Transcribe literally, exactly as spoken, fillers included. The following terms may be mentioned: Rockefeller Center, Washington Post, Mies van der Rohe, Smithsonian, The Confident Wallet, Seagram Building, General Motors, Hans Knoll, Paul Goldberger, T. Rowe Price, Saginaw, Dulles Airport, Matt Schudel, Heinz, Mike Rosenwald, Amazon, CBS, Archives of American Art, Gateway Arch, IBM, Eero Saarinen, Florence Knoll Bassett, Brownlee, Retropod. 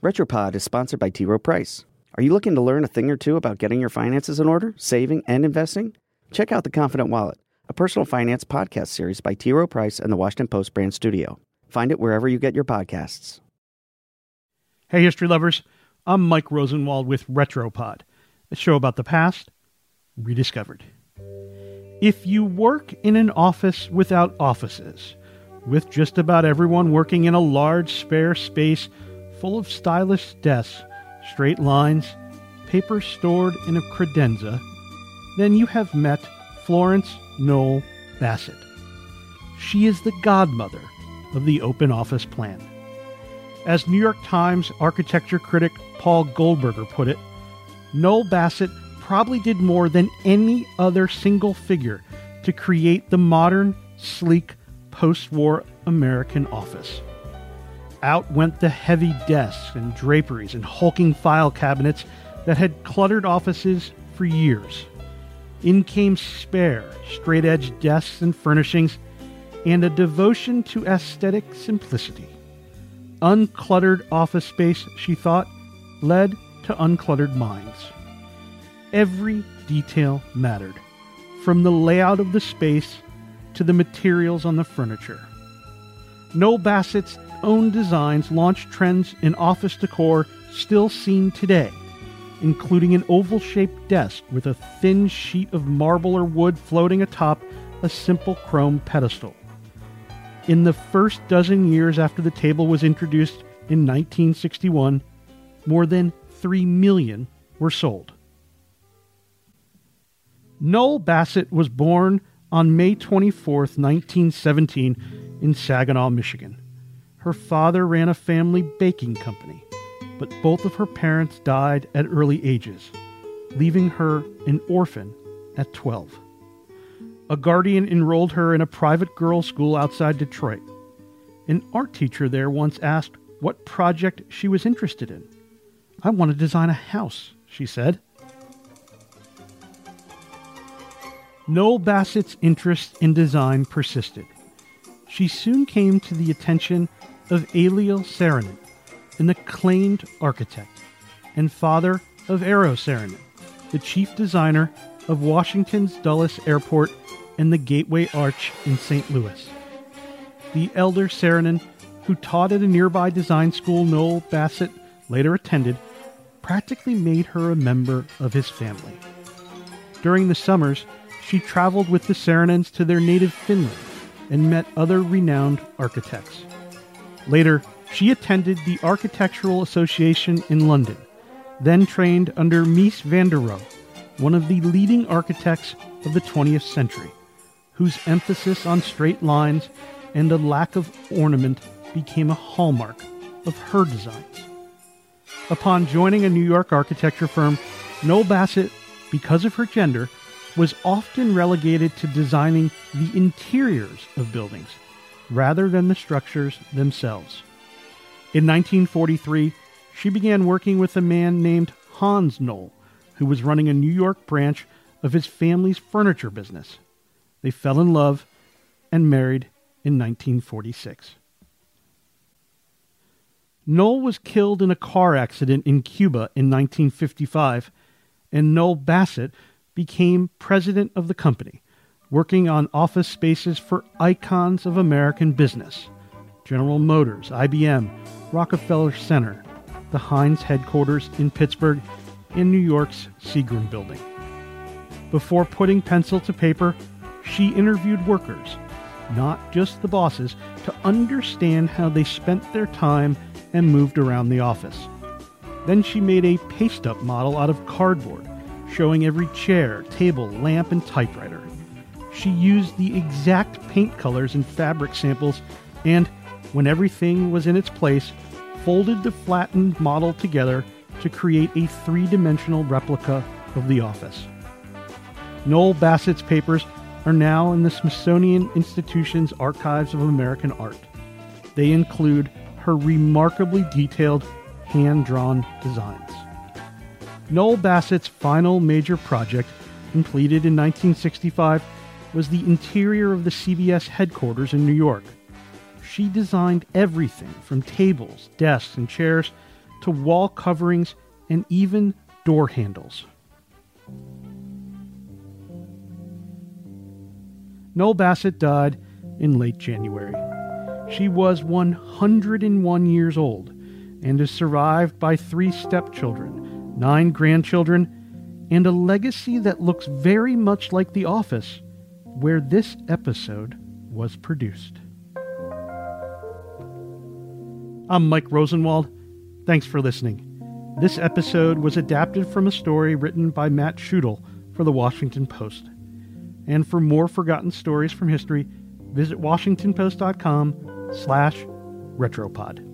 Retropod is sponsored by T. Rowe Price. Are you looking to learn a thing or two about getting your finances in order, saving, and investing? Check out The Confident Wallet, a personal finance podcast series by T. Rowe Price and the Washington Post brand studio. Find it wherever you get your podcasts. Hey, history lovers. I'm Mike Rosenwald with Retropod, a show about the past rediscovered. If you work in an office without offices, with just about everyone working in a large spare space full of stylish desks, straight lines, paper stored in a credenza, then you have met Florence Knoll Bassett. She is the godmother of the open office plan. As New York Times architecture critic Paul Goldberger put it, Knoll Bassett probably did more than any other single figure to create the modern, sleek, post-war American office. Out went the heavy desks and draperies and hulking file cabinets that had cluttered offices for years. In came spare, straight-edge desks and furnishings, and a devotion to aesthetic simplicity. Uncluttered office space, she thought, led to uncluttered minds. Every detail mattered, from the layout of the space to the materials on the furniture. Knoll Bassett's own designs launched trends in office decor still seen today, including an oval-shaped desk with a thin sheet of marble or wood floating atop a simple chrome pedestal. In the first dozen years after the table was introduced in nineteen sixty-one, more than three million were sold. Knoll Bassett was born on May twenty-fourth, nineteen seventeen, in Saginaw, Michigan. Her father ran a family baking company, but both of her parents died at early ages, leaving her an orphan at twelve. A guardian enrolled her in a private girls' school outside Detroit. An art teacher there once asked what project she was interested in. "I want to design a house," she said. Knoll Bassett's interest in design persisted. She soon came to the attention of Eliel Saarinen, an acclaimed architect and father of Eero Saarinen, the chief designer of Washington's Dulles Airport and the Gateway Arch in Saint Louis. The elder Saarinen, who taught at a nearby design school Knoll Bassett later attended, practically made her a member of his family. During the summers, she traveled with the Saarinens to their native Finland and met other renowned architects. Later, she attended the Architectural Association in London, then trained under Mies van der Rohe, one of the leading architects of the twentieth century, whose emphasis on straight lines and a lack of ornament became a hallmark of her designs. Upon joining a New York architecture firm, Knoll Bassett, because of her gender, was often relegated to designing the interiors of buildings rather than the structures themselves. In nineteen forty-three, she began working with a man named Hans Knoll, who was running a New York branch of his family's furniture business. They fell in love and married in nineteen forty-six. Knoll was killed in a car accident in Cuba in nineteen fifty-five, and Knoll Bassett became president of the company, working on office spaces for icons of American business: General Motors, I B M, Rockefeller Center, the Heinz headquarters in Pittsburgh, and New York's Seagram Building. Before putting pencil to paper, she interviewed workers, not just the bosses, to understand how they spent their time and moved around the office. Then she made a paste-up model out of cardboard, showing every chair, table, lamp, and typewriter. She used the exact paint colors and fabric samples and, when everything was in its place, folded the flattened model together to create a three-dimensional replica of the office. Knoll Bassett's papers are now in the Smithsonian Institution's Archives of American Art. They include her remarkably detailed, hand-drawn designs. Knoll Bassett's final major project, completed in nineteen sixty-five, was the interior of the C B S headquarters in New York. She designed everything from tables, desks, and chairs to wall coverings and even door handles. Knoll Bassett died in late January. She was one hundred one years old and is survived by three stepchildren, nine grandchildren, and a legacy that looks very much like The Office, where this episode was produced. I'm Mike Rosenwald. Thanks for listening. This episode was adapted from a story written by Matt Schudel for The Washington Post. And for more forgotten stories from history, visit washingtonpost.com slash retropod.